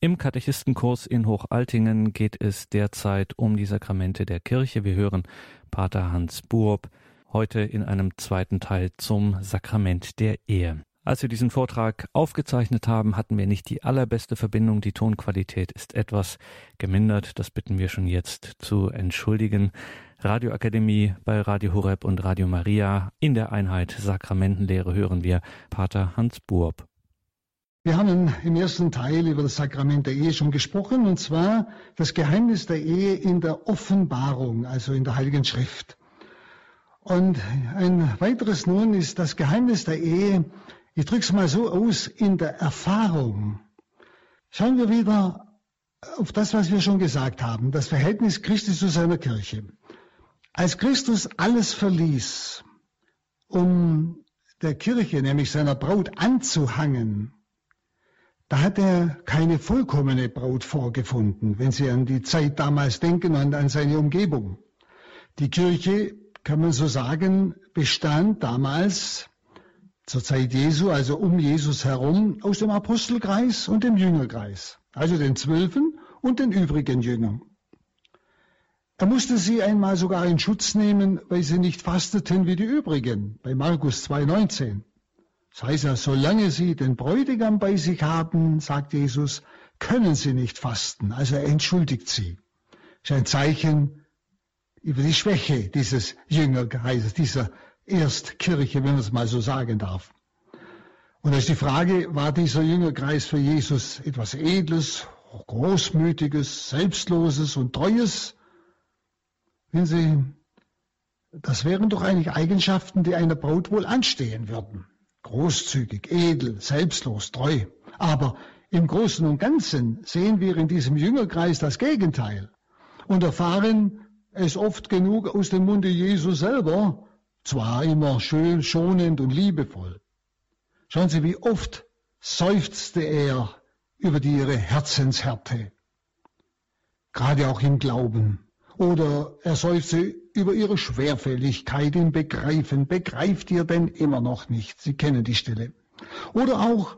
Im Katechistenkurs in Hochaltingen geht es derzeit um die Sakramente der Kirche. Wir hören Pater Hans Buob heute in einem zweiten Teil zum Sakrament der Ehe. Als wir diesen Vortrag aufgezeichnet haben, hatten wir nicht die allerbeste Verbindung. Die Tonqualität ist etwas gemindert. Das bitten wir schon jetzt zu entschuldigen. Radioakademie bei Radio Horeb und Radio Maria. In der Einheit Sakramentenlehre hören wir Pater Hans Buob. Wir haben im ersten Teil über das Sakrament der Ehe schon gesprochen, und zwar das Geheimnis der Ehe in der Offenbarung, also in der Heiligen Schrift. Und ein weiteres nun ist das Geheimnis der Ehe, ich drücke es mal so aus, in der Erfahrung. Schauen wir wieder auf das, was wir schon gesagt haben, das Verhältnis Christi zu seiner Kirche. Als Christus alles verließ, um der Kirche, nämlich seiner Braut, anzuhangen, da hat er keine vollkommene Braut vorgefunden, wenn Sie an die Zeit damals denken und an seine Umgebung. Die Kirche, kann man so sagen, bestand damals zur Zeit Jesu, also um Jesus herum, aus dem Apostelkreis und dem Jüngerkreis, also den 12 und den übrigen Jüngern. Er musste sie einmal sogar in Schutz nehmen, weil sie nicht fasteten wie die übrigen, bei Markus 2,19. Das heißt ja, solange sie den Bräutigam bei sich haben, sagt Jesus, können sie nicht fasten. Also er entschuldigt sie. Das ist ein Zeichen über die Schwäche dieses Jüngerkreises, dieser Erstkirche, wenn man es mal so sagen darf. Und da ist die Frage, war dieser Jüngerkreis für Jesus etwas Edles, Großmütiges, Selbstloses und Treues? Wenn Sie, das wären doch eigentlich Eigenschaften, die einer Braut wohl anstehen würden. Großzügig, edel, selbstlos, treu. Aber im Großen und Ganzen sehen wir in diesem Jüngerkreis das Gegenteil und erfahren es oft genug aus dem Munde Jesu selber, zwar immer schön, schonend und liebevoll. Schauen Sie, wie oft seufzte er über ihre Herzenshärte, gerade auch im Glauben. Oder er seufzte über ihre Schwerfälligkeit im Begreifen. Begreift ihr denn immer noch nicht? Sie kennen die Stelle. Oder auch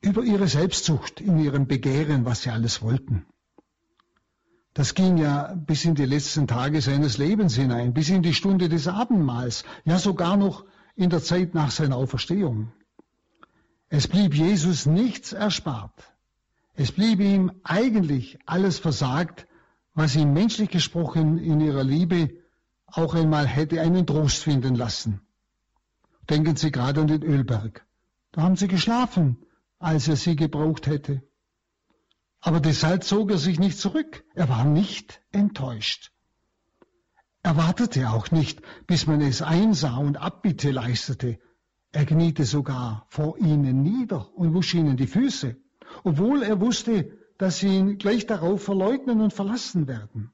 über ihre Selbstsucht in ihrem Begehren, was sie alles wollten. Das ging ja bis in die letzten Tage seines Lebens hinein, bis in die Stunde des Abendmahls, ja sogar noch in der Zeit nach seiner Auferstehung. Es blieb Jesus nichts erspart. Es blieb ihm eigentlich alles versagt, was ihm menschlich gesprochen in ihrer Liebe auch einmal hätte einen Trost finden lassen. Denken Sie gerade an den Ölberg. Da haben sie geschlafen, als er sie gebraucht hätte. Aber deshalb zog er sich nicht zurück. Er war nicht enttäuscht. Er wartete auch nicht, bis man es einsah und Abbitte leistete. Er kniete sogar vor ihnen nieder und wusch ihnen die Füße, obwohl er wusste, dass sie ihn gleich darauf verleugnen und verlassen werden.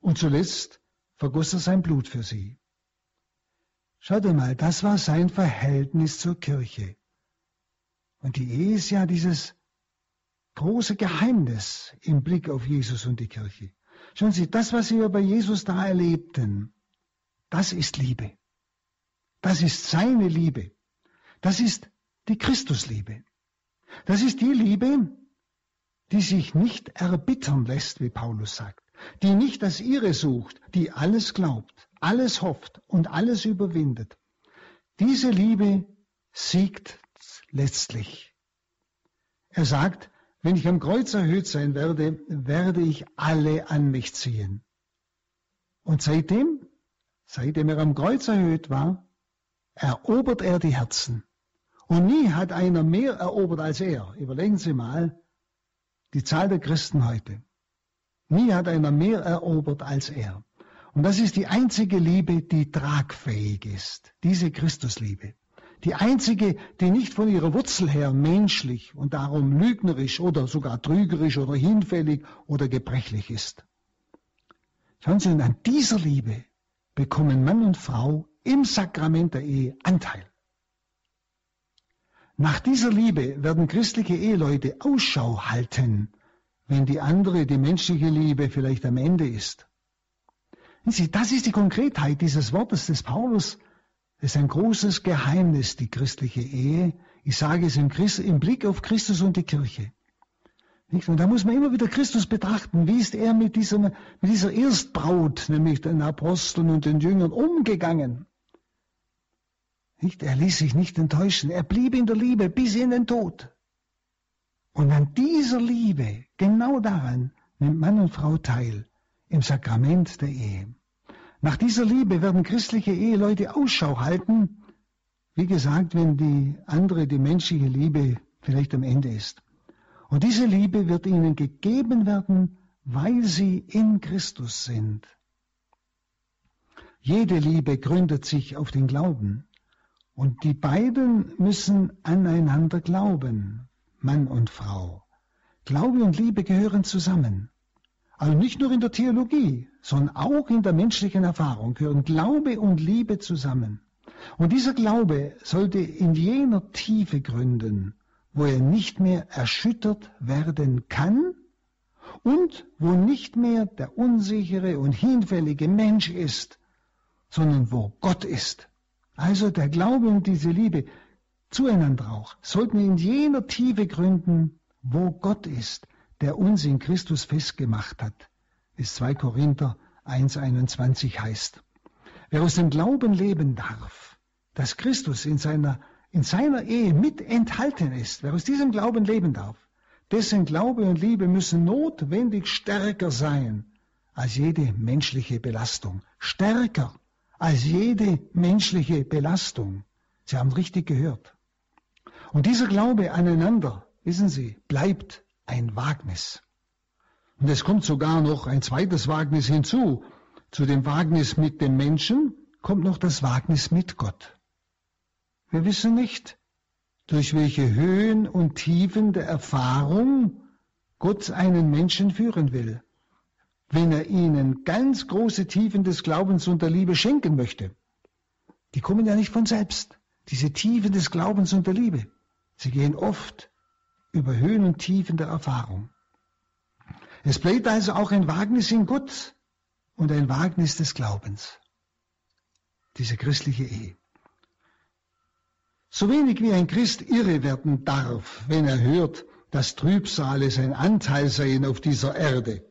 Und zuletzt vergoss er sein Blut für sie. Schaut mal, das war sein Verhältnis zur Kirche. Und die Ehe ist ja dieses große Geheimnis im Blick auf Jesus und die Kirche. Schauen Sie, das, was wir bei Jesus da erlebten, das ist Liebe. Das ist seine Liebe. Das ist die Christusliebe. Das ist die Liebe, die sich nicht erbittern lässt, wie Paulus sagt, die nicht das Ihre sucht, die alles glaubt, alles hofft und alles überwindet. Diese Liebe siegt letztlich. Er sagt, wenn ich am Kreuz erhöht sein werde, werde ich alle an mich ziehen. Und seitdem er am Kreuz erhöht war, erobert er die Herzen. Und nie hat einer mehr erobert als er. Überlegen Sie mal, die Zahl der Christen heute. Nie hat einer mehr erobert als er. Und das ist die einzige Liebe, die tragfähig ist. Diese Christusliebe. Die einzige, die nicht von ihrer Wurzel her menschlich und darum lügnerisch oder sogar trügerisch oder hinfällig oder gebrechlich ist. Schauen Sie, und an dieser Liebe bekommen Mann und Frau im Sakrament der Ehe Anteil. Nach dieser Liebe werden christliche Eheleute Ausschau halten, wenn die andere, die menschliche Liebe, vielleicht am Ende ist. Sie, das ist die Konkretheit dieses Wortes des Paulus. Es ist ein großes Geheimnis, die christliche Ehe. Ich sage es im Blick auf Christus und die Kirche. Da muss man immer wieder Christus betrachten. Wie ist er mit dieser Erstbraut, nämlich den Aposteln und den Jüngern, umgegangen? Er ließ sich nicht enttäuschen. Er blieb in der Liebe bis in den Tod. Und an dieser Liebe, genau daran, nimmt Mann und Frau teil im Sakrament der Ehe. Nach dieser Liebe werden christliche Eheleute Ausschau halten, wie gesagt, wenn die menschliche Liebe vielleicht am Ende ist. Und diese Liebe wird ihnen gegeben werden, weil sie in Christus sind. Jede Liebe gründet sich auf den Glauben. Und die beiden müssen aneinander glauben, Mann und Frau. Glaube und Liebe gehören zusammen. Also nicht nur in der Theologie, sondern auch in der menschlichen Erfahrung gehören Glaube und Liebe zusammen. Und dieser Glaube sollte in jener Tiefe gründen, wo er nicht mehr erschüttert werden kann und wo nicht mehr der unsichere und hinfällige Mensch ist, sondern wo Gott ist. Also der Glaube und diese Liebe zueinander auch sollten in jener Tiefe gründen, wo Gott ist, der uns in Christus festgemacht hat, wie es 2 Korinther 1,21 heißt. Wer aus dem Glauben leben darf, dass Christus in seiner Ehe mit enthalten ist, wer aus diesem Glauben leben darf, dessen Glaube und Liebe müssen notwendig stärker sein als jede menschliche Belastung. Stärker als jede menschliche Belastung. Sie haben richtig gehört. Und dieser Glaube aneinander, wissen Sie, bleibt ein Wagnis. Und es kommt sogar noch ein zweites Wagnis hinzu. Zu dem Wagnis mit dem Menschen kommt noch das Wagnis mit Gott. Wir wissen nicht, durch welche Höhen und Tiefen der Erfahrung Gott einen Menschen führen will, wenn er ihnen ganz große Tiefen des Glaubens und der Liebe schenken möchte. Die kommen ja nicht von selbst, diese Tiefen des Glaubens und der Liebe. Sie gehen oft über Höhen und Tiefen der Erfahrung. Es bleibt also auch ein Wagnis in Gott und ein Wagnis des Glaubens, diese christliche Ehe. So wenig wie ein Christ irre werden darf, wenn er hört, dass Trübsale sein Anteil seien auf dieser Erde,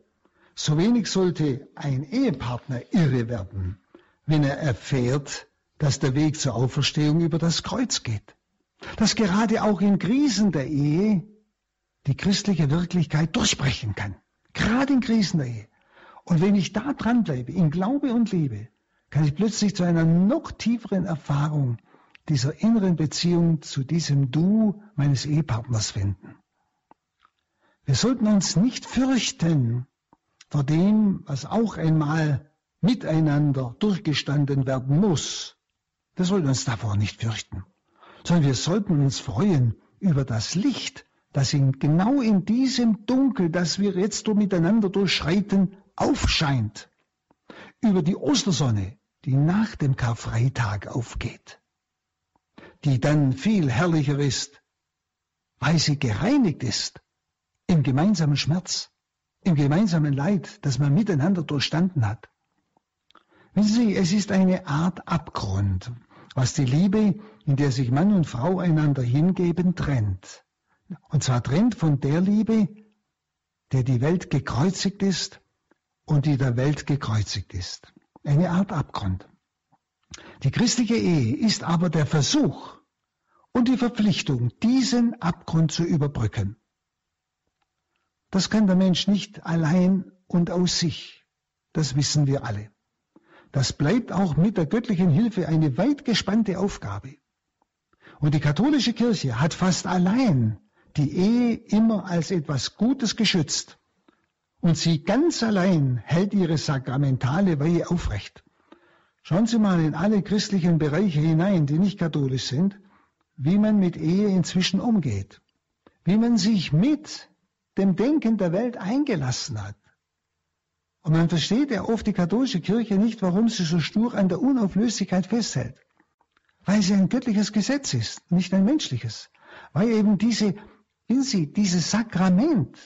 so wenig sollte ein Ehepartner irre werden, wenn er erfährt, dass der Weg zur Auferstehung über das Kreuz geht. Dass gerade auch in Krisen der Ehe die christliche Wirklichkeit durchbrechen kann. Gerade in Krisen der Ehe. Und wenn ich da dranbleibe, in Glaube und Liebe, kann ich plötzlich zu einer noch tieferen Erfahrung dieser inneren Beziehung zu diesem Du meines Ehepartners finden. Wir sollten uns nicht fürchten vor dem, was auch einmal miteinander durchgestanden werden muss. Wir sollten uns davor nicht fürchten, sondern wir sollten uns freuen über das Licht, das genau in diesem Dunkel, das wir jetzt miteinander durchschreiten, aufscheint. Über die Ostersonne, die nach dem Karfreitag aufgeht, die dann viel herrlicher ist, weil sie gereinigt ist im gemeinsamen Schmerz, im gemeinsamen Leid, das man miteinander durchstanden hat. Wissen Sie, es ist eine Art Abgrund, was die Liebe, in der sich Mann und Frau einander hingeben, trennt. Und zwar trennt von der Liebe, der die Welt gekreuzigt ist und die der Welt gekreuzigt ist. Eine Art Abgrund. Die christliche Ehe ist aber der Versuch und die Verpflichtung, diesen Abgrund zu überbrücken. Das kann der Mensch nicht allein und aus sich. Das wissen wir alle. Das bleibt auch mit der göttlichen Hilfe eine weit gespannte Aufgabe. Und die katholische Kirche hat fast allein die Ehe immer als etwas Gutes geschützt. Und sie ganz allein hält ihre sakramentale Weihe aufrecht. Schauen Sie mal in alle christlichen Bereiche hinein, die nicht katholisch sind, wie man mit Ehe inzwischen umgeht. Wie man sich mit dem Denken der Welt eingelassen hat. Und man versteht ja oft die katholische Kirche nicht, warum sie so stur an der Unauflöslichkeit festhält. Weil sie ein göttliches Gesetz ist, nicht ein menschliches. Weil eben dieses Sakrament,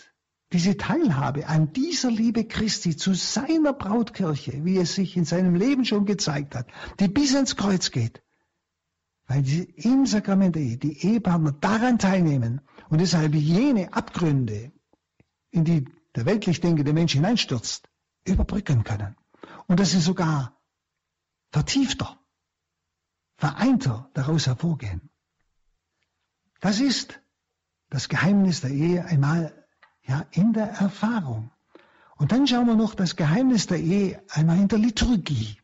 diese Teilhabe an dieser Liebe Christi zu seiner Brautkirche, wie es sich in seinem Leben schon gezeigt hat, die bis ans Kreuz geht. Weil im Sakrament der Ehe die Ehepartner daran teilnehmen und deshalb jene Abgründe in die der weltlich denkende Mensch hineinstürzt, überbrücken können. Und dass sie sogar vertiefter, vereinter daraus hervorgehen. Das ist das Geheimnis der Ehe einmal ja in der Erfahrung. Und dann schauen wir noch das Geheimnis der Ehe einmal in der Liturgie.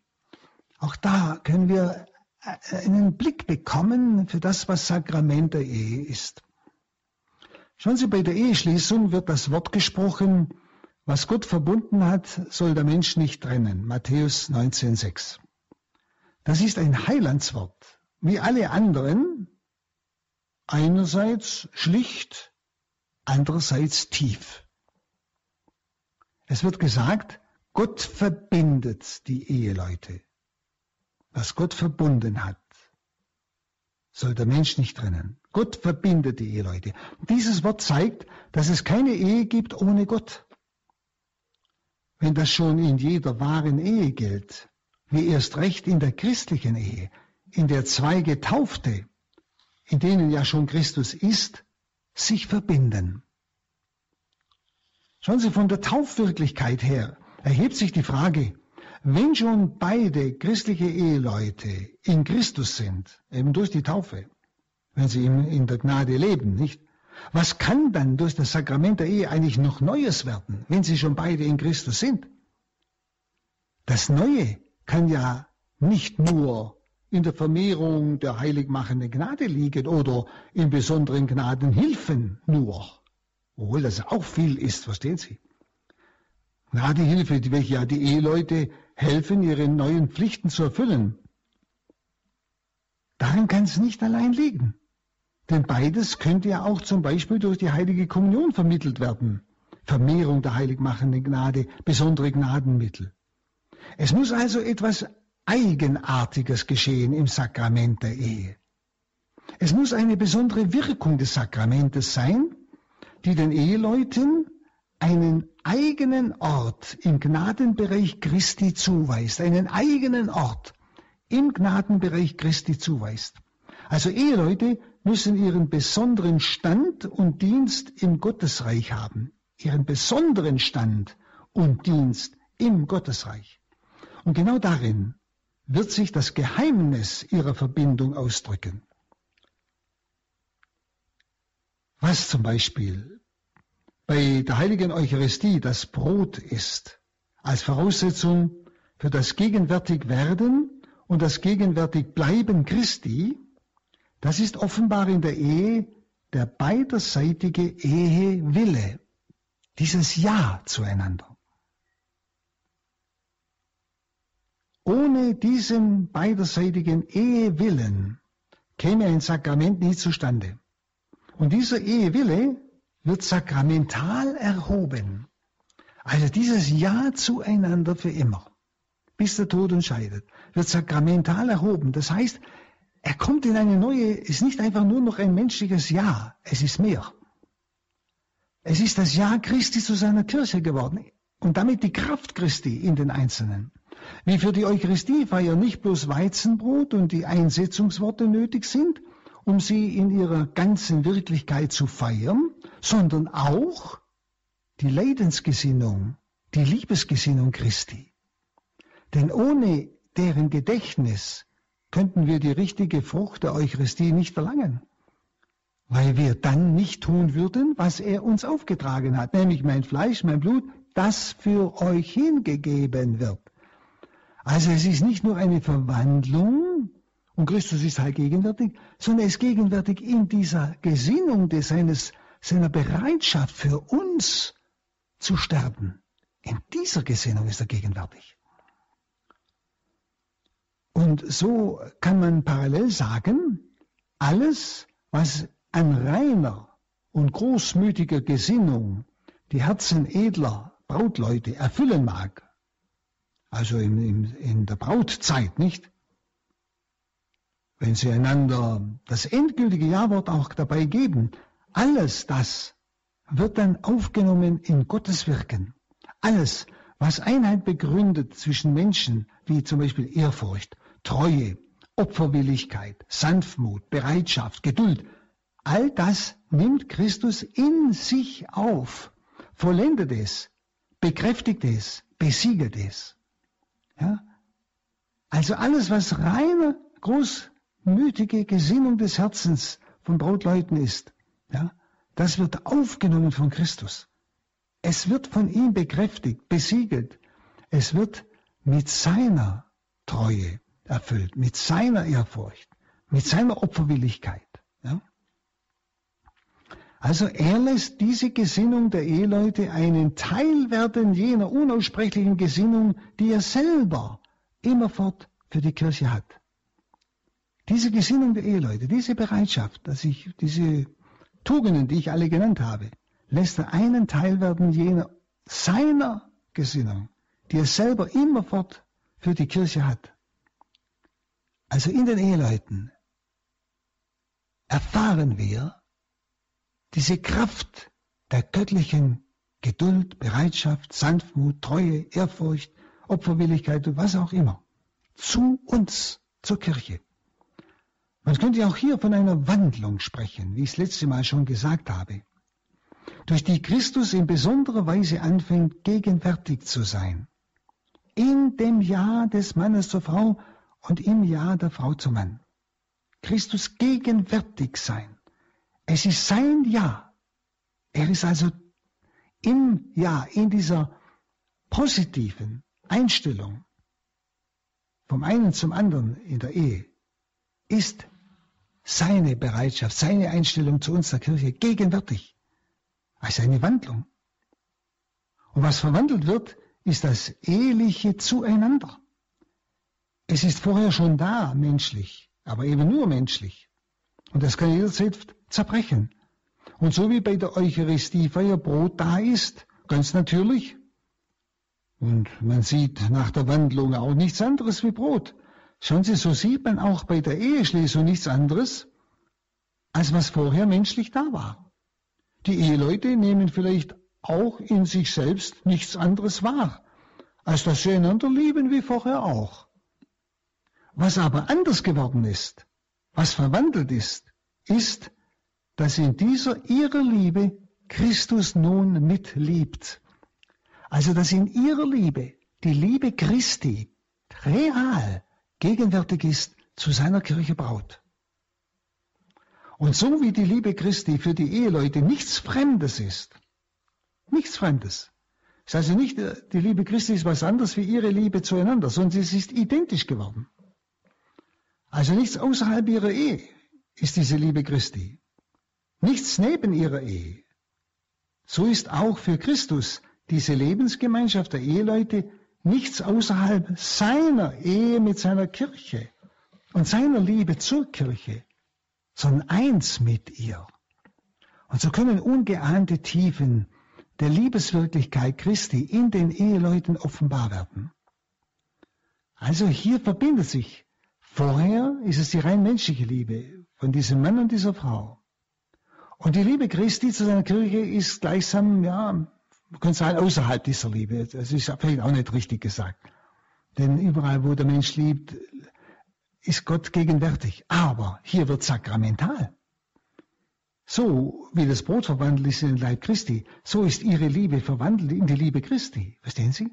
Auch da können wir einen Blick bekommen für das, was Sakrament der Ehe ist. Schauen Sie, bei der Eheschließung wird das Wort gesprochen, was Gott verbunden hat, soll der Mensch nicht trennen. Matthäus 19,6. Das ist ein Heilandswort, wie alle anderen, einerseits schlicht, andererseits tief. Es wird gesagt, Gott verbindet die Eheleute. Was Gott verbunden hat, soll der Mensch nicht trennen. Gott verbindet die Eheleute. Dieses Wort zeigt, dass es keine Ehe gibt ohne Gott. Wenn das schon in jeder wahren Ehe gilt, wie erst recht in der christlichen Ehe, in der zwei Getaufte, in denen ja schon Christus ist, sich verbinden. Schauen Sie, von der Taufwirklichkeit her erhebt sich die Frage, wenn schon beide christliche Eheleute in Christus sind, eben durch die Taufe, wenn sie in der Gnade leben, nicht? Was kann dann durch das Sakrament der Ehe eigentlich noch Neues werden, wenn sie schon beide in Christus sind? Das Neue kann ja nicht nur in der Vermehrung der heiligmachenden Gnade liegen oder in besonderen Gnadenhilfen nur, obwohl das auch viel ist, verstehen Sie? Gnadehilfe, welche ja die Eheleute helfen, ihre neuen Pflichten zu erfüllen. Darin kann es nicht allein liegen. Denn beides könnte ja auch zum Beispiel durch die heilige Kommunion vermittelt werden. Vermehrung der heiligmachenden Gnade, besondere Gnadenmittel. Es muss also etwas Eigenartiges geschehen im Sakrament der Ehe. Es muss eine besondere Wirkung des Sakramentes sein, die den Eheleuten einen eigenen Ort im Gnadenbereich Christi zuweist, einen eigenen Ort im Gnadenbereich Christi zuweist. Also Eheleute müssen ihren besonderen Stand und Dienst im Gottesreich haben. Ihren besonderen Stand und Dienst im Gottesreich. Und genau darin wird sich das Geheimnis ihrer Verbindung ausdrücken. Was zum Beispiel bei der heiligen Eucharistie das Brot ist, als Voraussetzung für das Gegenwärtigwerden und das Gegenwärtigbleiben Christi, das ist offenbar in der Ehe der beiderseitige Ehewille, dieses Ja zueinander. Ohne diesen beiderseitigen Ehewillen käme ein Sakrament nie zustande. Und dieser Ehewille wird sakramental erhoben. Also dieses Ja zueinander für immer, bis der Tod uns scheidet, wird sakramental erhoben. Das heißt, er kommt in eine neue, ist nicht einfach nur noch ein menschliches Ja, es ist mehr. Es ist das Ja Christi zu seiner Kirche geworden und damit die Kraft Christi in den Einzelnen. Wie für die Eucharistiefeier nicht bloß Weizenbrot und die Einsetzungsworte nötig sind, um sie in ihrer ganzen Wirklichkeit zu feiern, sondern auch die Leidensgesinnung, die Liebesgesinnung Christi. Denn ohne deren Gedächtnis könnten wir die richtige Frucht der Eucharistie nicht erlangen, weil wir dann nicht tun würden, was er uns aufgetragen hat, nämlich mein Fleisch, mein Blut, das für euch hingegeben wird. Also es ist nicht nur eine Verwandlung, und Christus ist halt gegenwärtig, sondern er ist gegenwärtig in dieser Gesinnung seiner Bereitschaft für uns zu sterben. In dieser Gesinnung ist er gegenwärtig. Und so kann man parallel sagen, alles, was an reiner und großmütiger Gesinnung die Herzen edler Brautleute erfüllen mag, also in der Brautzeit, nicht? Wenn sie einander das endgültige Ja-Wort auch dabei geben, alles das wird dann aufgenommen in Gottes Wirken. Alles, was Einheit begründet zwischen Menschen, wie zum Beispiel Ehrfurcht, Treue, Opferwilligkeit, Sanftmut, Bereitschaft, Geduld, all das nimmt Christus in sich auf, vollendet es, bekräftigt es, besiegelt es. Ja? Also alles, was reine, großmütige Gesinnung des Herzens von Brautleuten ist, ja, das wird aufgenommen von Christus. Es wird von ihm bekräftigt, besiegelt. Es wird mit seiner Treue erfüllt, mit seiner Ehrfurcht, mit seiner Opferwilligkeit. Ja? Also er lässt diese Gesinnung der Eheleute einen Teil werden jener unaussprechlichen Gesinnung, die er selber immerfort für die Kirche hat. Diese Gesinnung der Eheleute, diese Bereitschaft, dass ich diese Tugenden, die ich alle genannt habe, lässt er einen Teil werden jener seiner Gesinnung, die er selber immerfort für die Kirche hat. Also in den Eheleuten erfahren wir diese Kraft der göttlichen Geduld, Bereitschaft, Sanftmut, Treue, Ehrfurcht, Opferwilligkeit und was auch immer. Zu uns, zur Kirche. Man könnte auch hier von einer Wandlung sprechen, wie ich es letzte Mal schon gesagt habe, durch die Christus in besonderer Weise anfängt, gegenwärtig zu sein. In dem Ja des Mannes zur Frau und im Ja der Frau zum Mann. Christus gegenwärtig sein. Es ist sein Ja. Er ist also im Ja, in dieser positiven Einstellung vom einen zum anderen in der Ehe, ist seine Bereitschaft, seine Einstellung zu unserer Kirche gegenwärtig. Also eine Wandlung. Und was verwandelt wird, ist das eheliche Zueinander. Es ist vorher schon da, menschlich, aber eben nur menschlich. Und das kann jederzeit zerbrechen. Und so wie bei der Eucharistiefeier Brot da ist, ganz natürlich, und man sieht nach der Wandlung auch nichts anderes wie Brot. Schauen Sie, so sieht man auch bei der Eheschließung nichts anderes, als was vorher menschlich da war. Die Eheleute nehmen vielleicht auch in sich selbst nichts anderes wahr, als dass sie einander lieben wie vorher auch. Was aber anders geworden ist, was verwandelt ist, ist, dass in dieser ihrer Liebe Christus nun mitliebt. Also dass in ihrer Liebe die Liebe Christi real gegenwärtig ist zu seiner Kirche Braut. Und so wie die Liebe Christi für die Eheleute nichts Fremdes ist, nichts Fremdes. Das heißt also nicht, die Liebe Christi ist was anderes wie ihre Liebe zueinander, sondern es ist identisch geworden. Also nichts außerhalb ihrer Ehe ist diese Liebe Christi. Nichts neben ihrer Ehe. So ist auch für Christus diese Lebensgemeinschaft der Eheleute nichts außerhalb seiner Ehe mit seiner Kirche und seiner Liebe zur Kirche, sondern eins mit ihr. Und so können ungeahnte Tiefen der Liebeswirklichkeit Christi in den Eheleuten offenbar werden. Also hier verbindet sich. Vorher ist es die rein menschliche Liebe von diesem Mann und dieser Frau. Und die Liebe Christi zu seiner Kirche ist gleichsam, ja, man könnte sagen, außerhalb dieser Liebe. Das ist vielleicht auch nicht richtig gesagt. Denn überall, wo der Mensch liebt, ist Gott gegenwärtig. Aber hier wird sakramental. So wie das Brot verwandelt ist in den Leib Christi, so ist ihre Liebe verwandelt in die Liebe Christi. Verstehen Sie?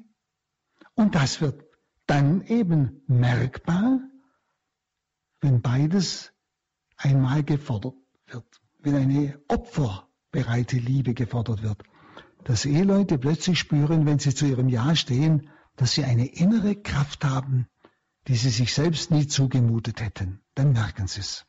Und das wird dann eben merkbar, wenn beides einmal gefordert wird, wenn eine opferbereite Liebe gefordert wird, dass Eheleute plötzlich spüren, wenn sie zu ihrem Ja stehen, dass sie eine innere Kraft haben, die sie sich selbst nie zugemutet hätten. Dann merken sie es.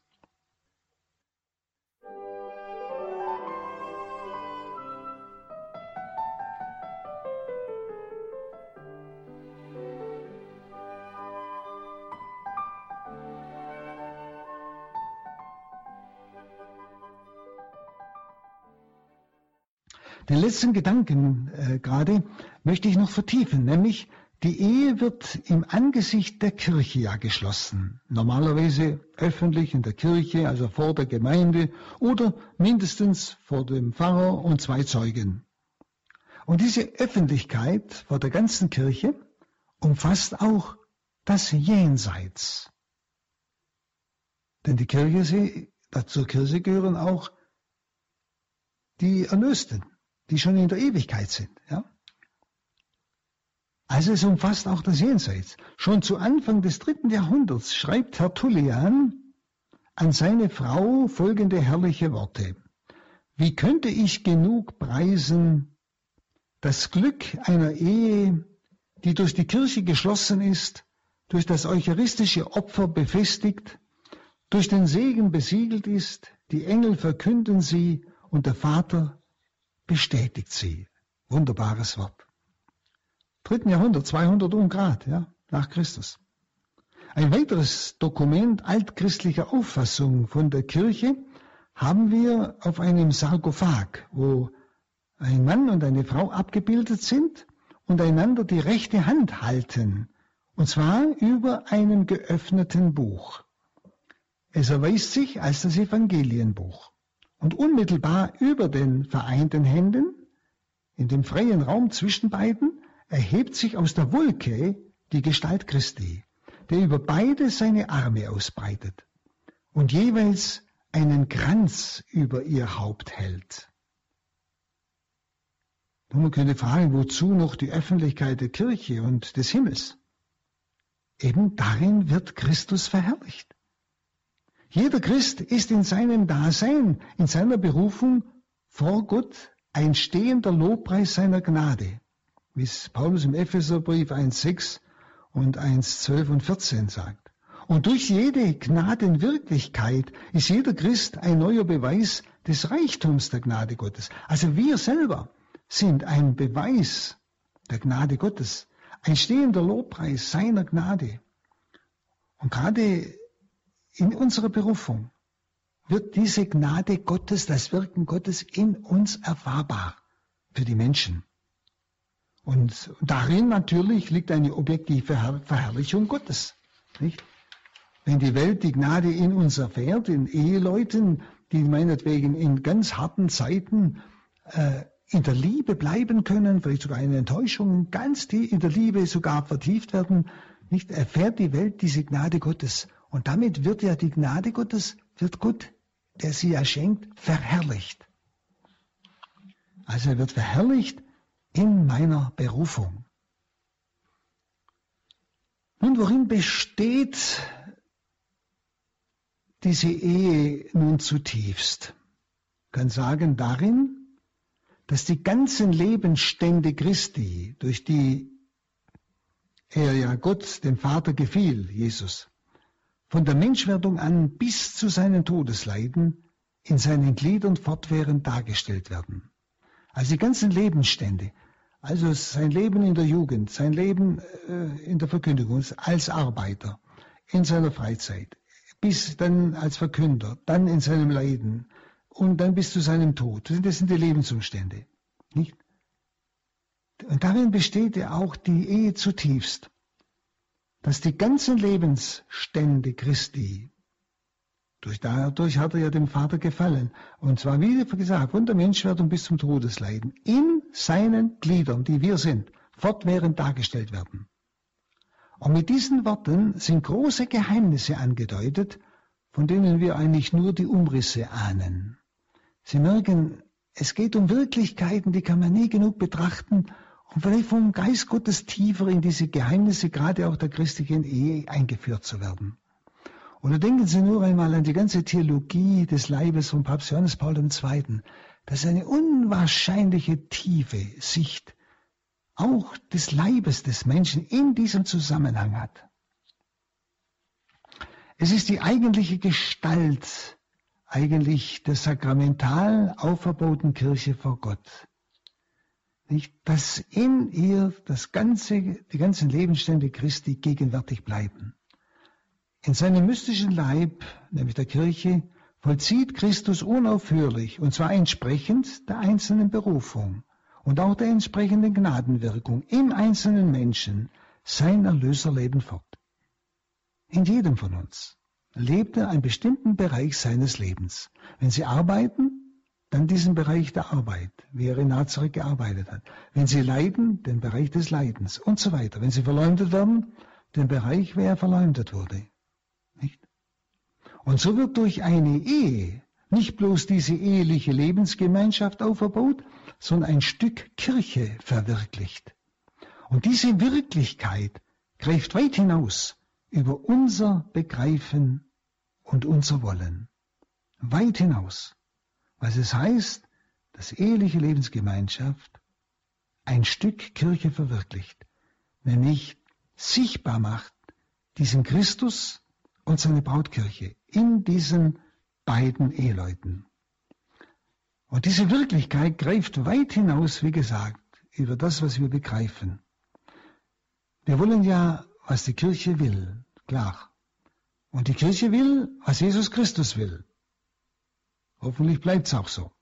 Den letzten Gedanken gerade möchte ich noch vertiefen, nämlich die Ehe wird im Angesicht der Kirche ja geschlossen. Normalerweise öffentlich in der Kirche, also vor der Gemeinde oder mindestens vor dem Pfarrer und zwei Zeugen. Und diese Öffentlichkeit vor der ganzen Kirche umfasst auch das Jenseits. Denn die Kirche, zur Kirche gehören auch die Erlösten. die schon in der Ewigkeit sind. Ja? Also es umfasst auch das Jenseits. Schon zu Anfang des 3. Jahrhunderts schreibt Tertullian an seine Frau folgende herrliche Worte. Wie könnte ich genug preisen, das Glück einer Ehe, die durch die Kirche geschlossen ist, durch das eucharistische Opfer befestigt, durch den Segen besiegelt ist, die Engel verkünden sie und der Vater bestätigt sie. Wunderbares Wort. 3. Jahrhundert, 200 um Grad, ja, nach Christus. Ein weiteres Dokument altchristlicher Auffassung von der Kirche haben wir auf einem Sarkophag, wo ein Mann und eine Frau abgebildet sind und einander die rechte Hand halten, und zwar über einem geöffneten Buch. Es erweist sich als das Evangelienbuch. Und unmittelbar über den vereinten Händen, in dem freien Raum zwischen beiden, erhebt sich aus der Wolke die Gestalt Christi, der über beide seine Arme ausbreitet und jeweils einen Kranz über ihr Haupt hält. Nun, man könnte fragen, wozu noch die Öffentlichkeit der Kirche und des Himmels? Eben darin wird Christus verherrlicht. Jeder Christ ist in seinem Dasein, in seiner Berufung vor Gott ein stehender Lobpreis seiner Gnade, wie es Paulus im Epheserbrief 1,6 und 1,12 und 14 sagt. Und durch jede Gnadenwirklichkeit ist jeder Christ ein neuer Beweis des Reichtums der Gnade Gottes. Also wir selber sind ein Beweis der Gnade Gottes, ein stehender Lobpreis seiner Gnade. Und gerade in unserer Berufung wird diese Gnade Gottes, das Wirken Gottes in uns erfahrbar für die Menschen. Und darin natürlich liegt eine objektive Verherrlichung Gottes. Nicht? Wenn die Welt die Gnade in uns erfährt, in Eheleuten, die meinetwegen in ganz harten Zeiten in der Liebe bleiben können, vielleicht sogar in Enttäuschungen, ganz die in der Liebe sogar vertieft werden, nicht, erfährt die Welt diese Gnade Gottes. Und damit wird ja die Gnade Gottes, wird Gott, der sie ja schenkt, verherrlicht. Also er wird verherrlicht in meiner Berufung. Nun, worin besteht diese Ehe nun zutiefst? Ich kann sagen, darin, dass die ganzen Lebensstände Christi, durch die er ja Gott, dem Vater, gefiel, Jesus, von der Menschwerdung an bis zu seinen Todesleiden in seinen Gliedern fortwährend dargestellt werden. Also die ganzen Lebensstände, also sein Leben in der Jugend, sein Leben in der Verkündigung, als Arbeiter, in seiner Freizeit, bis dann als Verkünder, dann in seinem Leiden und dann bis zu seinem Tod. Das sind die Lebensumstände. Nicht? Und darin besteht ja auch die Ehe zutiefst, dass die ganzen Lebensstände Christi, dadurch hat er ja dem Vater gefallen, und zwar, wie gesagt, von der Menschwerdung bis zum Todesleiden, in seinen Gliedern, die wir sind, fortwährend dargestellt werden. Und mit diesen Worten sind große Geheimnisse angedeutet, von denen wir eigentlich nur die Umrisse ahnen. Sie merken, es geht um Wirklichkeiten, die kann man nie genug betrachten, und vielleicht vom Geist Gottes tiefer in diese Geheimnisse, gerade auch der christlichen Ehe, eingeführt zu werden. Oder denken Sie nur einmal an die ganze Theologie des Leibes von Papst Johannes Paul II. Das ist eine unwahrscheinliche tiefe Sicht auch des Leibes des Menschen in diesem Zusammenhang hat. Es ist die eigentliche Gestalt eigentlich der sakramental auferbauten Kirche vor Gott. Nicht, dass in ihr die ganzen Lebensstände Christi gegenwärtig bleiben. In seinem mystischen Leib, nämlich der Kirche, vollzieht Christus unaufhörlich, und zwar entsprechend der einzelnen Berufung und auch der entsprechenden Gnadenwirkung im einzelnen Menschen sein Erlöserleben fort. In jedem von uns lebt er einen bestimmten Bereich seines Lebens. Wenn Sie arbeiten, dann diesen Bereich der Arbeit, wie er in Nazareth gearbeitet hat. Wenn sie leiden, den Bereich des Leidens und so weiter. Wenn sie verleumdet werden, den Bereich, wer verleumdet wurde. Nicht? Und so wird durch eine Ehe nicht bloß diese eheliche Lebensgemeinschaft auferbaut, sondern ein Stück Kirche verwirklicht. Und diese Wirklichkeit greift weit hinaus über unser Begreifen und unser Wollen. Weit hinaus. Was es heißt, dass eheliche Lebensgemeinschaft ein Stück Kirche verwirklicht, nämlich sichtbar macht diesen Christus und seine Brautkirche in diesen beiden Eheleuten. Und diese Wirklichkeit greift weit hinaus, wie gesagt, über das, was wir begreifen. Wir wollen ja, was die Kirche will, klar. Und die Kirche will, was Jesus Christus will. Hoffentlich bleibt es auch so.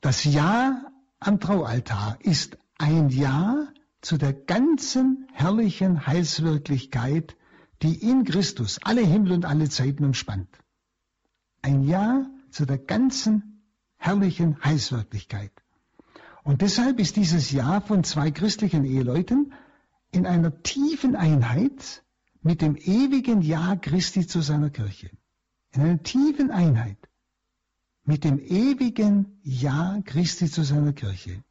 Das Ja am Traualtar ist ein Ja zu der ganzen herrlichen Heilswirklichkeit, die in Christus alle Himmel und alle Zeiten umspannt. Ein Ja zu der ganzen herrlichen Heilswirklichkeit. Und deshalb ist dieses Ja von zwei christlichen Eheleuten in einer tiefen Einheit mit dem ewigen Ja Christi zu seiner Kirche. In einer tiefen Einheit mit dem ewigen Ja Christi zu seiner Kirche.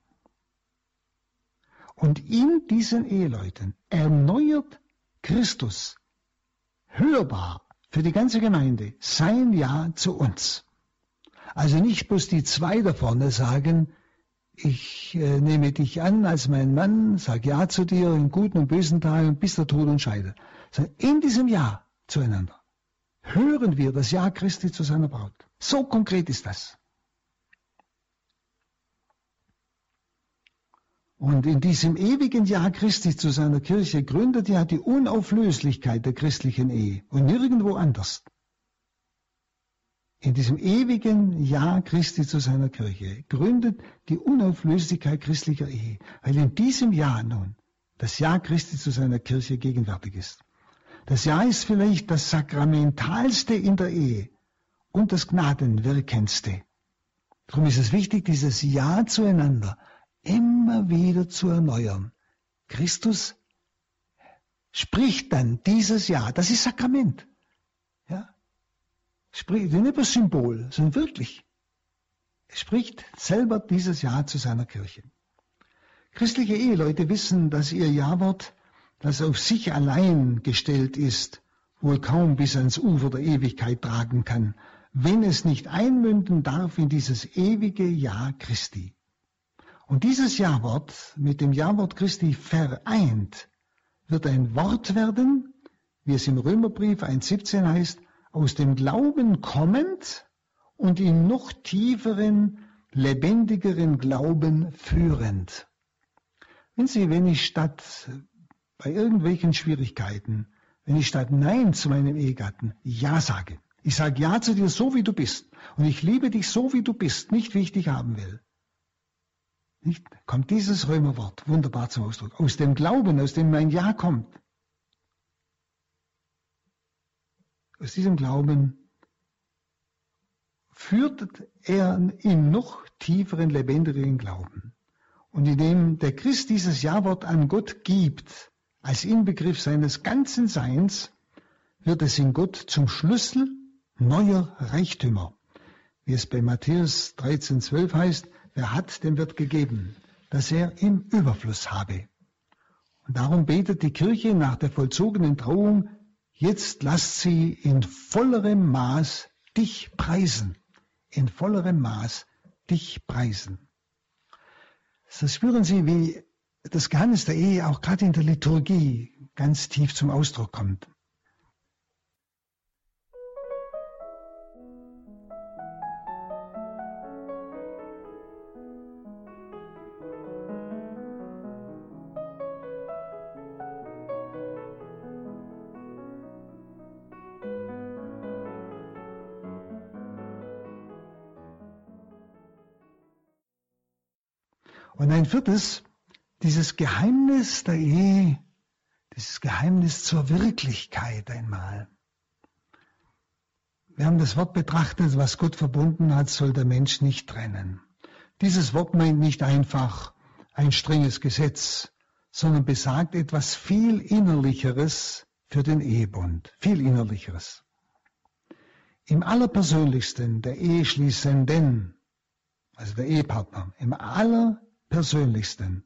Und in diesen Eheleuten erneuert Christus hörbar für die ganze Gemeinde sein Ja zu uns. Also nicht bloß die zwei da vorne sagen, ich nehme dich an als mein Mann, sag Ja zu dir in guten und bösen Tagen, bis der Tod uns scheidet. Sondern in diesem Ja zueinander hören wir das Ja Christi zu seiner Braut. So konkret ist das. Und in diesem ewigen Ja Christi zu seiner Kirche gründet ja die Unauflöslichkeit der christlichen Ehe und nirgendwo anders. In diesem ewigen Ja Christi zu seiner Kirche gründet die Unauflöslichkeit christlicher Ehe, weil in diesem Ja nun das Ja Christi zu seiner Kirche gegenwärtig ist. Das Ja ist vielleicht das Sakramentalste in der Ehe und das Gnadenwirkendste. Darum ist es wichtig, dieses Ja zueinander immer wieder zu erneuern. Christus spricht dann dieses Ja, das ist Sakrament. Ja? Spricht nicht nur Symbol, sondern wirklich. Er spricht selber dieses Ja zu seiner Kirche. Christliche Eheleute wissen, dass ihr Ja-Wort, das auf sich allein gestellt ist, wohl kaum bis ans Ufer der Ewigkeit tragen kann, wenn es nicht einmünden darf in dieses ewige Ja Christi. Und dieses Ja-Wort mit dem Ja-Wort Christi vereint, wird ein Wort werden, wie es im Römerbrief 1,17 heißt, aus dem Glauben kommend und in noch tieferen, lebendigeren Glauben führend. Wenn ich statt Nein zu meinem Ehegatten Ja sage, ich sage Ja zu dir so wie du bist und ich liebe dich so wie du bist, nicht wie ich dich haben will, kommt dieses Römerwort wunderbar zum Ausdruck. Aus dem Glauben, aus dem mein Ja kommt. Aus diesem Glauben führt er in noch tieferen, lebendigeren Glauben. Und indem der Christ dieses Ja-Wort an Gott gibt, als Inbegriff seines ganzen Seins, wird es in Gott zum Schlüssel neuer Reichtümer. Wie es bei Matthäus 13,12 heißt, wer hat, dem wird gegeben, dass er im Überfluss habe. Und darum betet die Kirche nach der vollzogenen Trauung, jetzt lasst sie in vollerem Maß dich preisen. In vollerem Maß dich preisen. So spüren Sie, wie das Geheimnis der Ehe auch gerade in der Liturgie ganz tief zum Ausdruck kommt. Und ein viertes, dieses Geheimnis der Ehe, dieses Geheimnis zur Wirklichkeit einmal. Wir haben das Wort betrachtet, was Gott verbunden hat, soll der Mensch nicht trennen. Dieses Wort meint nicht einfach ein strenges Gesetz, sondern besagt etwas viel Innerlicheres für den Ehebund, viel Innerlicheres. im Allerpersönlichsten der Eheschließenden, also der Ehepartner, im Allerpersönlichsten,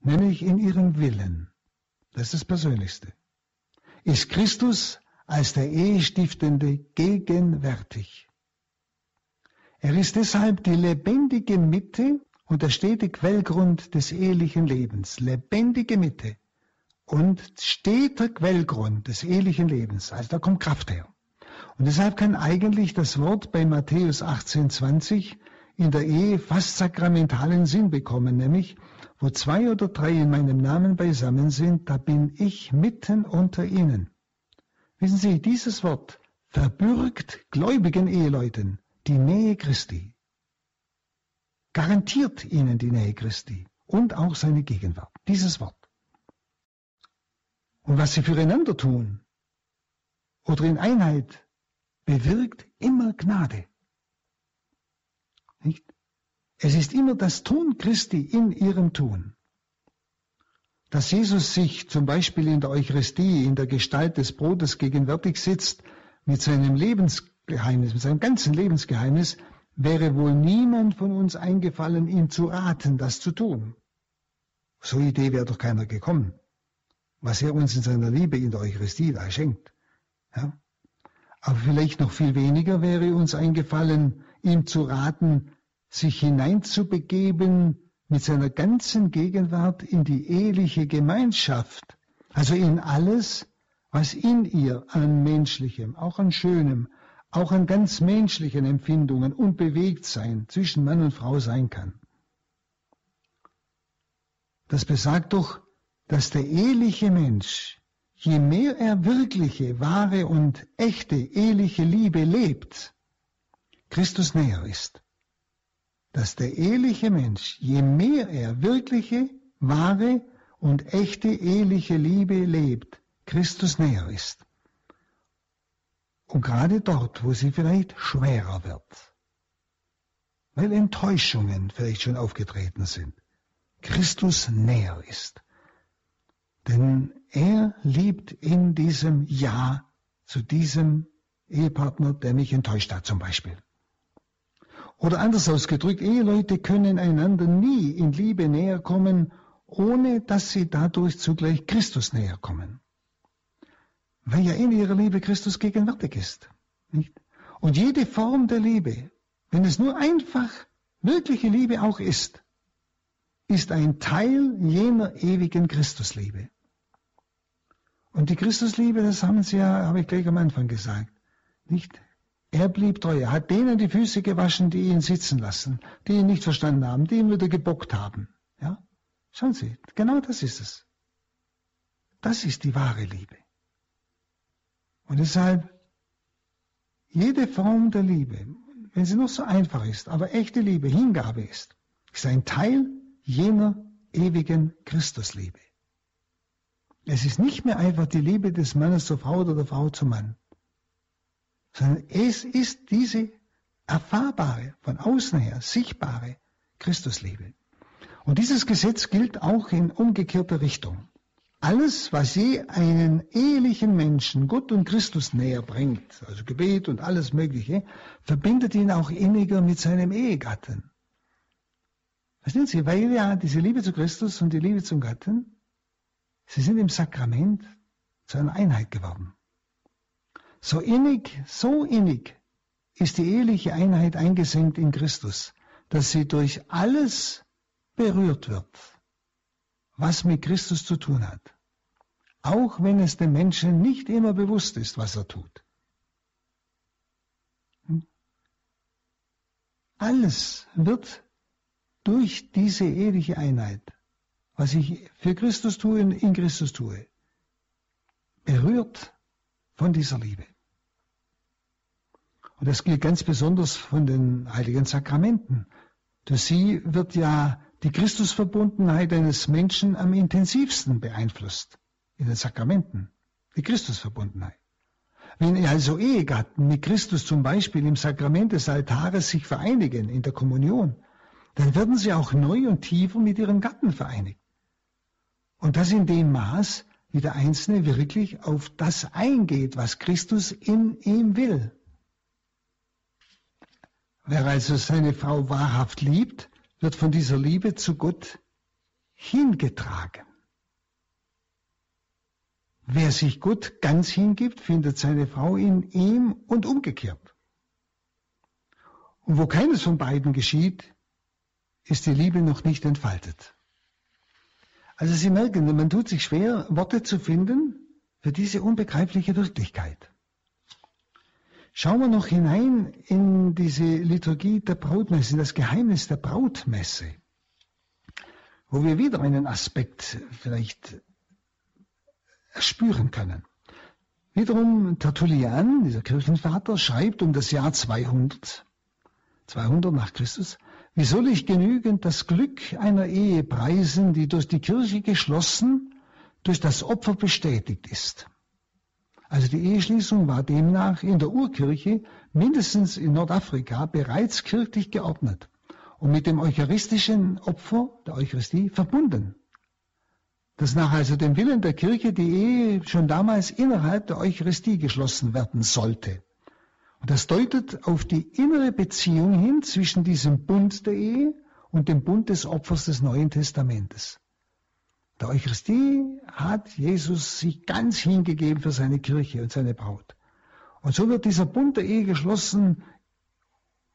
nämlich in ihrem Willen, das ist das Persönlichste, ist Christus als der Ehestiftende gegenwärtig. Er ist deshalb die lebendige Mitte und der stete Quellgrund des ehelichen Lebens. Lebendige Mitte und steter Quellgrund des ehelichen Lebens. Also da kommt Kraft her. Und deshalb kann eigentlich das Wort bei Matthäus 18,20 in der Ehe fast sakramentalen Sinn bekommen, nämlich, wo 2 oder 3 in meinem Namen beisammen sind, da bin ich mitten unter ihnen. Wissen Sie, dieses Wort verbürgt gläubigen Eheleuten die Nähe Christi, garantiert ihnen die Nähe Christi und auch seine Gegenwart, dieses Wort. Und was sie füreinander tun oder in Einheit, bewirkt immer Gnade. Nicht? Es ist immer das Tun Christi in ihrem Tun. Dass Jesus sich zum Beispiel in der Eucharistie, in der Gestalt des Brotes gegenwärtig sitzt, mit seinem Lebensgeheimnis, mit seinem ganzen Lebensgeheimnis, wäre wohl niemand von uns eingefallen, ihm zu raten, das zu tun. So eine Idee wäre doch keiner gekommen, was er uns in seiner Liebe in der Eucharistie da schenkt. Ja? Aber vielleicht noch viel weniger wäre uns eingefallen, ihm zu raten, sich hineinzubegeben mit seiner ganzen Gegenwart in die eheliche Gemeinschaft, also in alles, was in ihr an Menschlichem, auch an Schönem, auch an ganz menschlichen Empfindungen und Bewegtsein zwischen Mann und Frau sein kann. Das besagt doch, dass der eheliche Mensch, je mehr er wirkliche, wahre und echte eheliche Liebe lebt, Christus näher ist. Dass der eheliche Mensch, je mehr er wirkliche, wahre und echte eheliche Liebe lebt, Christus näher ist. Und gerade dort, wo sie vielleicht schwerer wird, weil Enttäuschungen vielleicht schon aufgetreten sind, Christus näher ist. Denn er liebt in diesem Ja zu diesem Ehepartner, der mich enttäuscht hat zum Beispiel. Oder anders ausgedrückt, Eheleute können einander nie in Liebe näher kommen, ohne dass sie dadurch zugleich Christus näher kommen. Weil ja in ihrer Liebe Christus gegenwärtig ist. Nicht? Und jede Form der Liebe, wenn es nur einfach wirkliche Liebe auch ist, ist ein Teil jener ewigen Christusliebe. Und die Christusliebe, das haben Sie ja, habe ich gleich am Anfang gesagt, nicht? Er blieb treu, er hat denen die Füße gewaschen, die ihn sitzen lassen, die ihn nicht verstanden haben, die ihn wieder gebockt haben. Ja? Schauen Sie, genau das ist es. Das ist die wahre Liebe. Und deshalb, jede Form der Liebe, wenn sie noch so einfach ist, aber echte Liebe, Hingabe ist, ist ein Teil jener ewigen Christusliebe. Es ist nicht mehr einfach die Liebe des Mannes zur Frau oder der Frau zum Mann, sondern es ist diese erfahrbare, von außen her sichtbare Christusliebe. Und dieses Gesetz gilt auch in umgekehrter Richtung. Alles, was je einen ehelichen Menschen Gott und Christus näher bringt, also Gebet und alles Mögliche, verbindet ihn auch inniger mit seinem Ehegatten. Verstehen Sie, weil ja diese Liebe zu Christus und die Liebe zum Gatten, sie sind im Sakrament zu einer Einheit geworden. So innig ist die eheliche Einheit eingesenkt in Christus, dass sie durch alles berührt wird, was mit Christus zu tun hat. Auch wenn es dem Menschen nicht immer bewusst ist, was er tut. Alles wird durch diese eheliche Einheit, was ich für Christus tue und in Christus tue, berührt von dieser Liebe. Und das gilt ganz besonders von den heiligen Sakramenten. Durch sie wird ja die Christusverbundenheit eines Menschen am intensivsten beeinflusst, in den Sakramenten, die Christusverbundenheit. Wenn also Ehegatten mit Christus zum Beispiel im Sakrament des Altares sich vereinigen, in der Kommunion, dann werden sie auch neu und tiefer mit ihren Gatten vereinigt. Und das in dem Maß, wie der Einzelne wirklich auf das eingeht, was Christus in ihm will. Wer also seine Frau wahrhaft liebt, wird von dieser Liebe zu Gott hingetragen. Wer sich Gott ganz hingibt, findet seine Frau in ihm und umgekehrt. Und wo keines von beiden geschieht, ist die Liebe noch nicht entfaltet. Also Sie merken, man tut sich schwer, Worte zu finden für diese unbegreifliche Wirklichkeit. Schauen wir noch hinein in diese Liturgie der Brautmesse, das Geheimnis der Brautmesse, wo wir wieder einen Aspekt vielleicht spüren können. Wiederum Tertullian, dieser Kirchenvater, schreibt um das Jahr 200 nach Christus: Wie soll ich genügend das Glück einer Ehe preisen, die durch die Kirche geschlossen, durch das Opfer bestätigt ist? Also die Eheschließung war demnach in der Urkirche, mindestens in Nordafrika, bereits kirchlich geordnet und mit dem eucharistischen Opfer der Eucharistie verbunden. Dass nach also dem Willen der Kirche die Ehe schon damals innerhalb der Eucharistie geschlossen werden sollte. Und das deutet auf die innere Beziehung hin zwischen diesem Bund der Ehe und dem Bund des Opfers des Neuen Testamentes. Der Eucharistie hat Jesus sich ganz hingegeben für seine Kirche und seine Braut. Und so wird dieser Bund der Ehe geschlossen,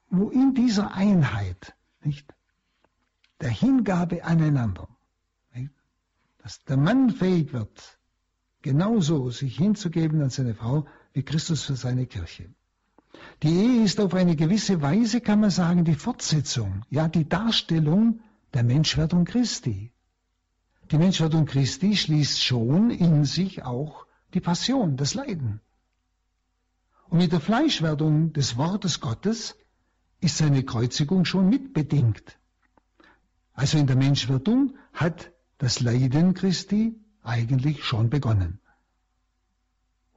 wo in dieser Einheit, nicht, der Hingabe aneinander, nicht, dass der Mann fähig wird, genauso sich hinzugeben an seine Frau, wie Christus für seine Kirche. Die Ehe ist auf eine gewisse Weise, kann man sagen, die Fortsetzung, ja die Darstellung der Menschwerdung Christi. Die Menschwerdung Christi schließt schon in sich auch die Passion, das Leiden. Und mit der Fleischwerdung des Wortes Gottes ist seine Kreuzigung schon mitbedingt. Also in der Menschwerdung hat das Leiden Christi eigentlich schon begonnen.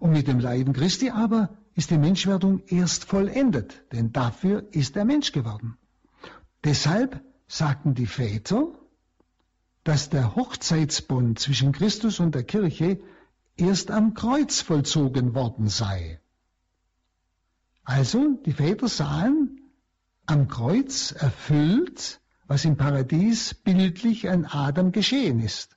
Und mit dem Leiden Christi aber ist die Menschwerdung erst vollendet, denn dafür ist er Mensch geworden. Deshalb sagten die Väter, dass der Hochzeitsbund zwischen Christus und der Kirche erst am Kreuz vollzogen worden sei. Also die Väter sahen am Kreuz erfüllt, was im Paradies bildlich an Adam geschehen ist.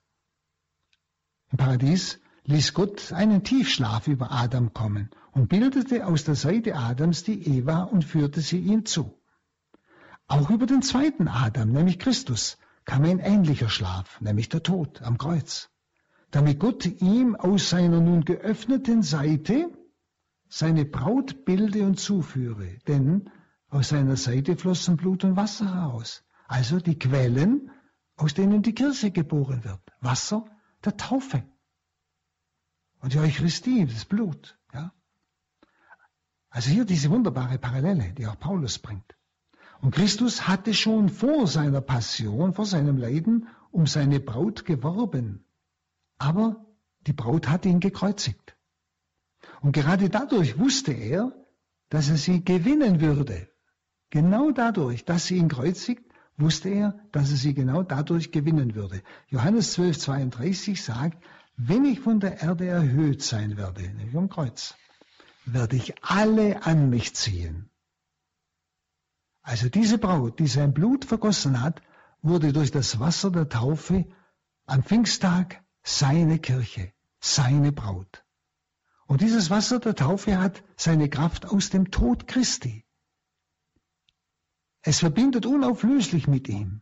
Im Paradies ließ Gott einen Tiefschlaf über Adam kommen und bildete aus der Seite Adams die Eva und führte sie ihm zu. Auch über den zweiten Adam, nämlich Christus, kam ein ähnlicher Schlaf, nämlich der Tod am Kreuz, damit Gott ihm aus seiner nun geöffneten Seite seine Braut bilde und zuführe, denn aus seiner Seite flossen Blut und Wasser heraus, also die Quellen, aus denen die Kirche geboren wird, Wasser der Taufe. Und die Eucharistie, das Blut. Ja? Also hier diese wunderbare Parallele, die auch Paulus bringt. Und Christus hatte schon vor seiner Passion, vor seinem Leiden, um seine Braut geworben. Aber die Braut hatte ihn gekreuzigt. Und gerade dadurch wusste er, dass er sie gewinnen würde. Genau dadurch, dass sie ihn kreuzigt, wusste er, dass er sie genau dadurch gewinnen würde. Johannes 12,32 sagt: Wenn ich von der Erde erhöht sein werde, nämlich am Kreuz, werde ich alle an mich ziehen. Also diese Braut, die sein Blut vergossen hat, wurde durch das Wasser der Taufe am Pfingsttag seine Kirche, seine Braut. Und dieses Wasser der Taufe hat seine Kraft aus dem Tod Christi. Es verbindet unauflöslich mit ihm.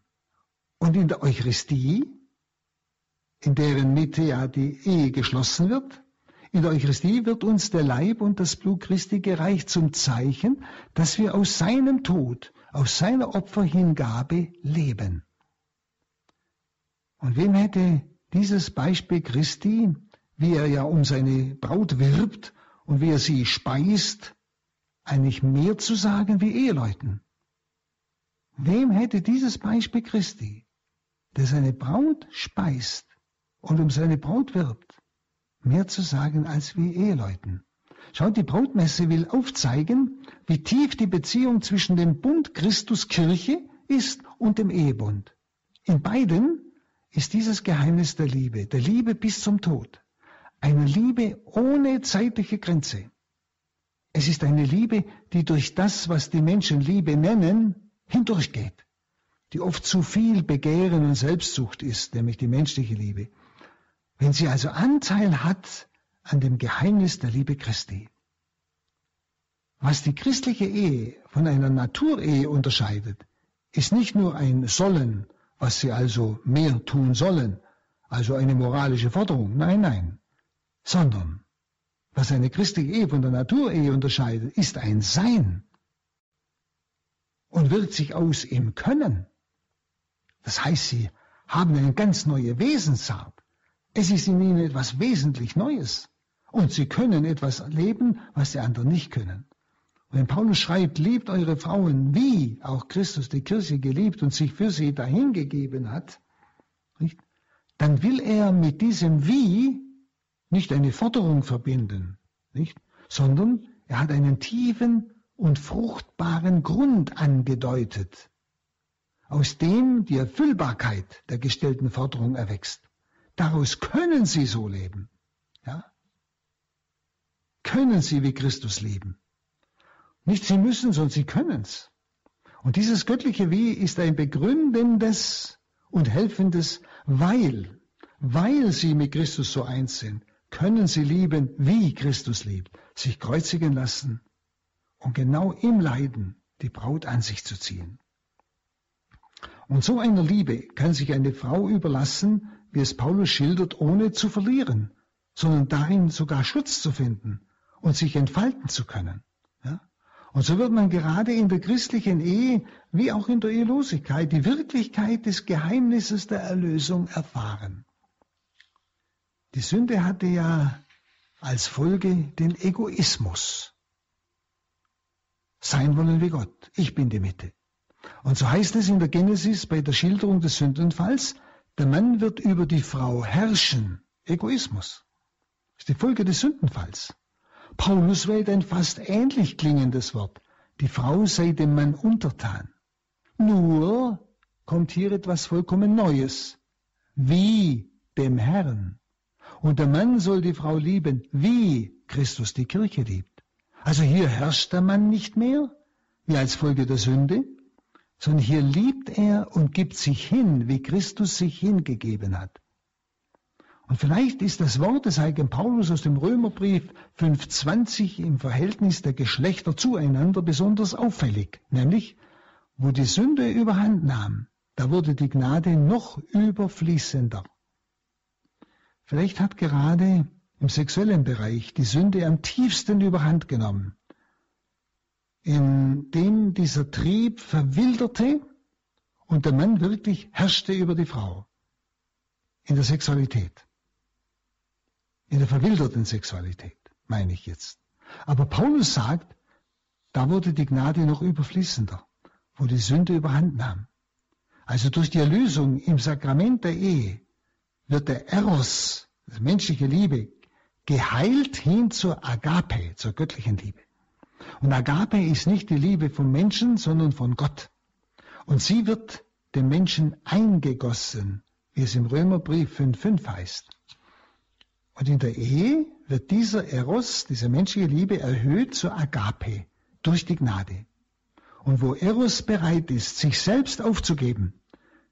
Und in der Eucharistie, in deren Mitte ja die Ehe geschlossen wird, in der Eucharistie wird uns der Leib und das Blut Christi gereicht zum Zeichen, dass wir aus seinem Tod, aus seiner Opferhingabe leben. Und wem hätte dieses Beispiel Christi, wie er ja um seine Braut wirbt und wie er sie speist, eigentlich mehr zu sagen wie Eheleuten? Wem hätte dieses Beispiel Christi, der seine Braut speist und um seine Braut wirbt, mehr zu sagen als wie Eheleuten? Schaut, die Brautmesse will aufzeigen, wie tief die Beziehung zwischen dem Bund Christus-Kirche ist und dem Ehebund. In beiden ist dieses Geheimnis der Liebe bis zum Tod, eine Liebe ohne zeitliche Grenze, Es ist eine Liebe, die durch das, was die Menschen Liebe nennen, hindurchgeht, die oft zu viel Begehren und Selbstsucht ist, nämlich die menschliche Liebe. Wenn sie also Anteil hat an dem Geheimnis der Liebe Christi. Was die christliche Ehe von einer Naturehe unterscheidet, ist nicht nur ein Sollen, was sie also mehr tun sollen, also eine moralische Forderung, nein, nein, sondern was eine christliche Ehe von der Naturehe unterscheidet, ist ein Sein und wirkt sich aus im Können. Das heißt, sie haben eine ganz neue Wesensart. Es ist in ihnen etwas wesentlich Neues und sie können etwas leben, was die anderen nicht können. Und wenn Paulus schreibt, liebt eure Frauen, wie auch Christus die Kirche geliebt und sich für sie dahingegeben hat, nicht? Dann will er mit diesem Wie nicht eine Forderung verbinden, nicht? Sondern er hat einen tiefen und fruchtbaren Grund angedeutet, aus dem die Erfüllbarkeit der gestellten Forderung erwächst. Daraus können sie so leben. Ja? Können sie wie Christus leben. Nicht sie müssen, sondern sie können's. Und dieses göttliche Wie ist ein begründendes und helfendes, weil sie mit Christus so eins sind, können sie lieben, wie Christus liebt, sich kreuzigen lassen, um genau im Leiden die Braut an sich zu ziehen. Und so einer Liebe kann sich eine Frau überlassen, wie es Paulus schildert, ohne zu verlieren, sondern darin sogar Schutz zu finden und sich entfalten zu können. Ja? Und so wird man gerade in der christlichen Ehe, wie auch in der Ehelosigkeit, die Wirklichkeit des Geheimnisses der Erlösung erfahren. Die Sünde hatte ja als Folge den Egoismus. Sein wollen wie Gott, ich bin die Mitte. Und so heißt es in der Genesis bei der Schilderung des Sündenfalls, der Mann wird über die Frau herrschen. Egoismus. Das ist die Folge des Sündenfalls. Paulus wählt ein fast ähnlich klingendes Wort. Die Frau sei dem Mann untertan. Nur kommt hier etwas vollkommen Neues. Wie dem Herrn. Und der Mann soll die Frau lieben, wie Christus die Kirche liebt. Also hier herrscht der Mann nicht mehr, wie als Folge der Sünde, sondern hier liebt er und gibt sich hin, wie Christus sich hingegeben hat. Und vielleicht ist das Wort des heiligen Paulus aus dem Römerbrief 5,20 im Verhältnis der Geschlechter zueinander besonders auffällig, nämlich, wo die Sünde überhand nahm, da wurde die Gnade noch überfließender. Vielleicht hat gerade im sexuellen Bereich die Sünde am tiefsten überhand genommen, in dem dieser Trieb verwilderte und der Mann wirklich herrschte über die Frau in der Sexualität. In der verwilderten Sexualität, meine ich jetzt. Aber Paulus sagt, da wurde die Gnade noch überfließender, wo die Sünde überhand nahm. Also durch die Erlösung im Sakrament der Ehe wird der Eros, das menschliche Liebe, geheilt hin zur Agape, zur göttlichen Liebe. Und Agape ist nicht die Liebe vom Menschen, sondern von Gott. Und sie wird dem Menschen eingegossen, wie es im Römerbrief 5,5 heißt. Und in der Ehe wird dieser Eros, diese menschliche Liebe, erhöht zur Agape, durch die Gnade. Und wo Eros bereit ist, sich selbst aufzugeben,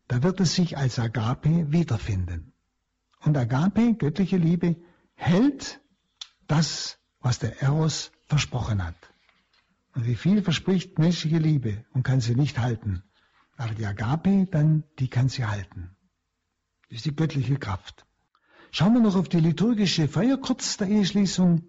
da wird es sich als Agape wiederfinden. Und Agape, göttliche Liebe, hält das, was der Eros versprochen hat. Und wie viel verspricht menschliche Liebe und kann sie nicht halten. Aber die Agape dann, die kann sie halten. Das ist die göttliche Kraft. Schauen wir noch auf die liturgische Feier kurz der Eheschließung.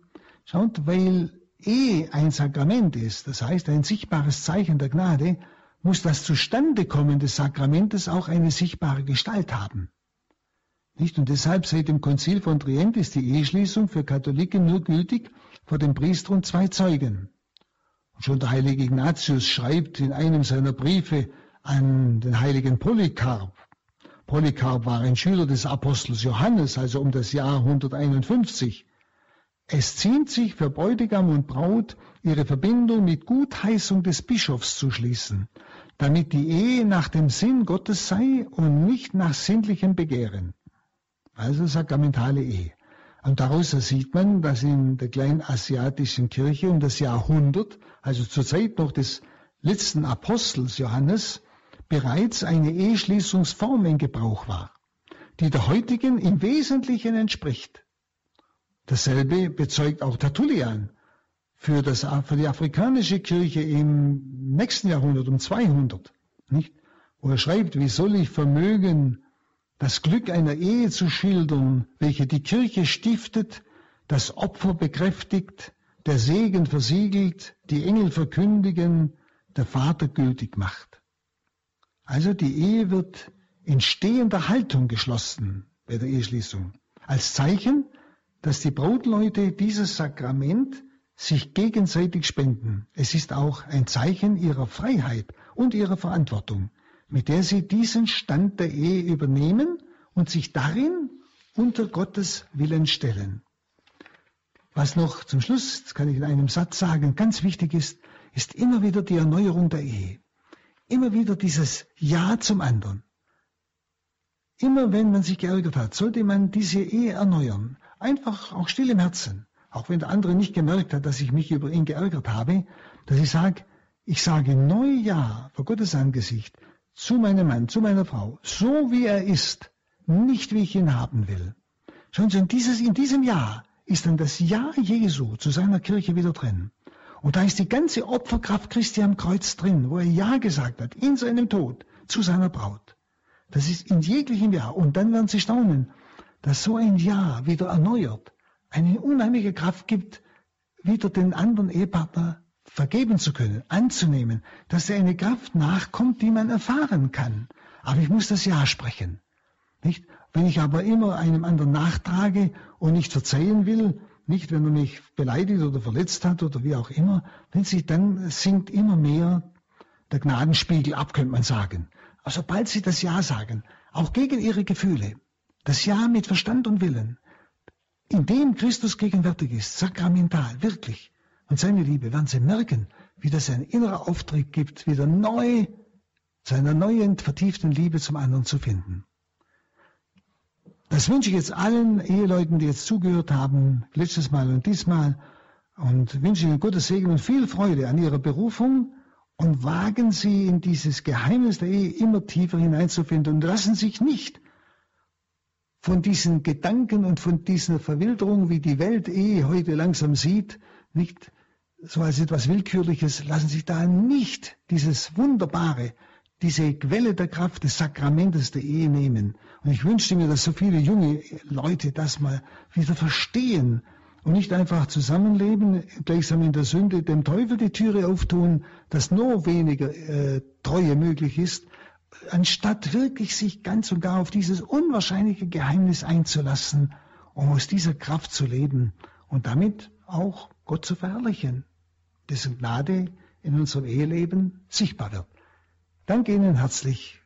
Schaut, weil Ehe ein Sakrament ist, das heißt ein sichtbares Zeichen der Gnade, muss das Zustandekommen des Sakramentes auch eine sichtbare Gestalt haben. Nicht? Und deshalb seit dem Konzil von Trient ist die Eheschließung für Katholiken nur gültig vor dem Priester und zwei Zeugen. Und schon der heilige Ignatius schreibt in einem seiner Briefe an den heiligen Polycarp. Polycarp war ein Schüler des Apostels Johannes, also um das Jahr 151. Es ziemt sich für Bräutigam und Braut, ihre Verbindung mit Gutheißung des Bischofs zu schließen, damit die Ehe nach dem Sinn Gottes sei und nicht nach sinnlichem Begehren. Also sakramentale Ehe. Und daraus sieht man, dass in der kleinasiatischen Kirche um das Jahr 100, also zur Zeit noch des letzten Apostels Johannes, bereits eine Eheschließungsform in Gebrauch war, die der heutigen im Wesentlichen entspricht. Dasselbe bezeugt auch Tertullian für die afrikanische Kirche im nächsten Jahrhundert, um 200, nicht? Wo er schreibt, wie soll ich vermögen, das Glück einer Ehe zu schildern, welche die Kirche stiftet, das Opfer bekräftigt, der Segen versiegelt, die Engel verkündigen, der Vater gültig macht. Also die Ehe wird in stehender Haltung geschlossen bei der Eheschließung, als Zeichen, dass die Brautleute dieses Sakrament sich gegenseitig spenden. Es ist auch ein Zeichen ihrer Freiheit und ihrer Verantwortung, mit der sie diesen Stand der Ehe übernehmen und sich darin unter Gottes Willen stellen. Was noch zum Schluss, das kann ich in einem Satz sagen, ganz wichtig ist, ist immer wieder die Erneuerung der Ehe. Immer wieder dieses Ja zum anderen. Immer wenn man sich geärgert hat, sollte man diese Ehe erneuern. Einfach auch still im Herzen, auch wenn der andere nicht gemerkt hat, dass ich mich über ihn geärgert habe, dass ich sage neu Ja vor Gottes Angesicht zu meinem Mann, zu meiner Frau, so wie er ist, nicht wie ich ihn haben will. Schon in diesem Ja ist dann das Ja Jesu zu seiner Kirche wieder drin. Und da ist die ganze Opferkraft Christi am Kreuz drin, wo er Ja gesagt hat, in seinem Tod, zu seiner Braut. Das ist in jeglichem Ja. Und dann werden Sie staunen, dass so ein Ja wieder erneuert, eine unheimliche Kraft gibt, wieder den anderen Ehepartner vergeben zu können, anzunehmen, dass er eine Kraft nachkommt, die man erfahren kann. Aber ich muss das Ja sprechen. Nicht? Wenn ich aber immer einem anderen nachtrage und nicht verzeihen will, nicht, wenn er mich beleidigt oder verletzt hat oder wie auch immer, dann sinkt immer mehr der Gnadenspiegel ab, könnte man sagen. Aber sobald Sie das Ja sagen, auch gegen Ihre Gefühle, das Ja mit Verstand und Willen, in dem Christus gegenwärtig ist, sakramental, wirklich, und seine Liebe, werden Sie merken, wie das ein innerer Auftrieb gibt, wieder neu, seiner neuen, vertieften Liebe zum anderen zu finden. Das wünsche ich jetzt allen Eheleuten, die jetzt zugehört haben, letztes Mal und diesmal, und wünsche Ihnen Gottes Segen und viel Freude an Ihrer Berufung, und wagen Sie, in dieses Geheimnis der Ehe immer tiefer hineinzufinden, und lassen sich nicht von diesen Gedanken und von dieser Verwilderung, wie die Welt Ehe heute langsam sieht, nicht so als etwas Willkürliches, lassen sich da nicht dieses Wunderbare, diese Quelle der Kraft des Sakramentes der Ehe nehmen. Und ich wünschte mir, dass so viele junge Leute das mal wieder verstehen und nicht einfach zusammenleben, gleichsam in der Sünde, dem Teufel die Türe auftun, dass nur weniger Treue möglich ist, anstatt wirklich sich ganz und gar auf dieses unwahrscheinliche Geheimnis einzulassen, um aus dieser Kraft zu leben und damit auch Gott zu verherrlichen, dessen Gnade in unserem Eheleben sichtbar wird. Danke Ihnen herzlich.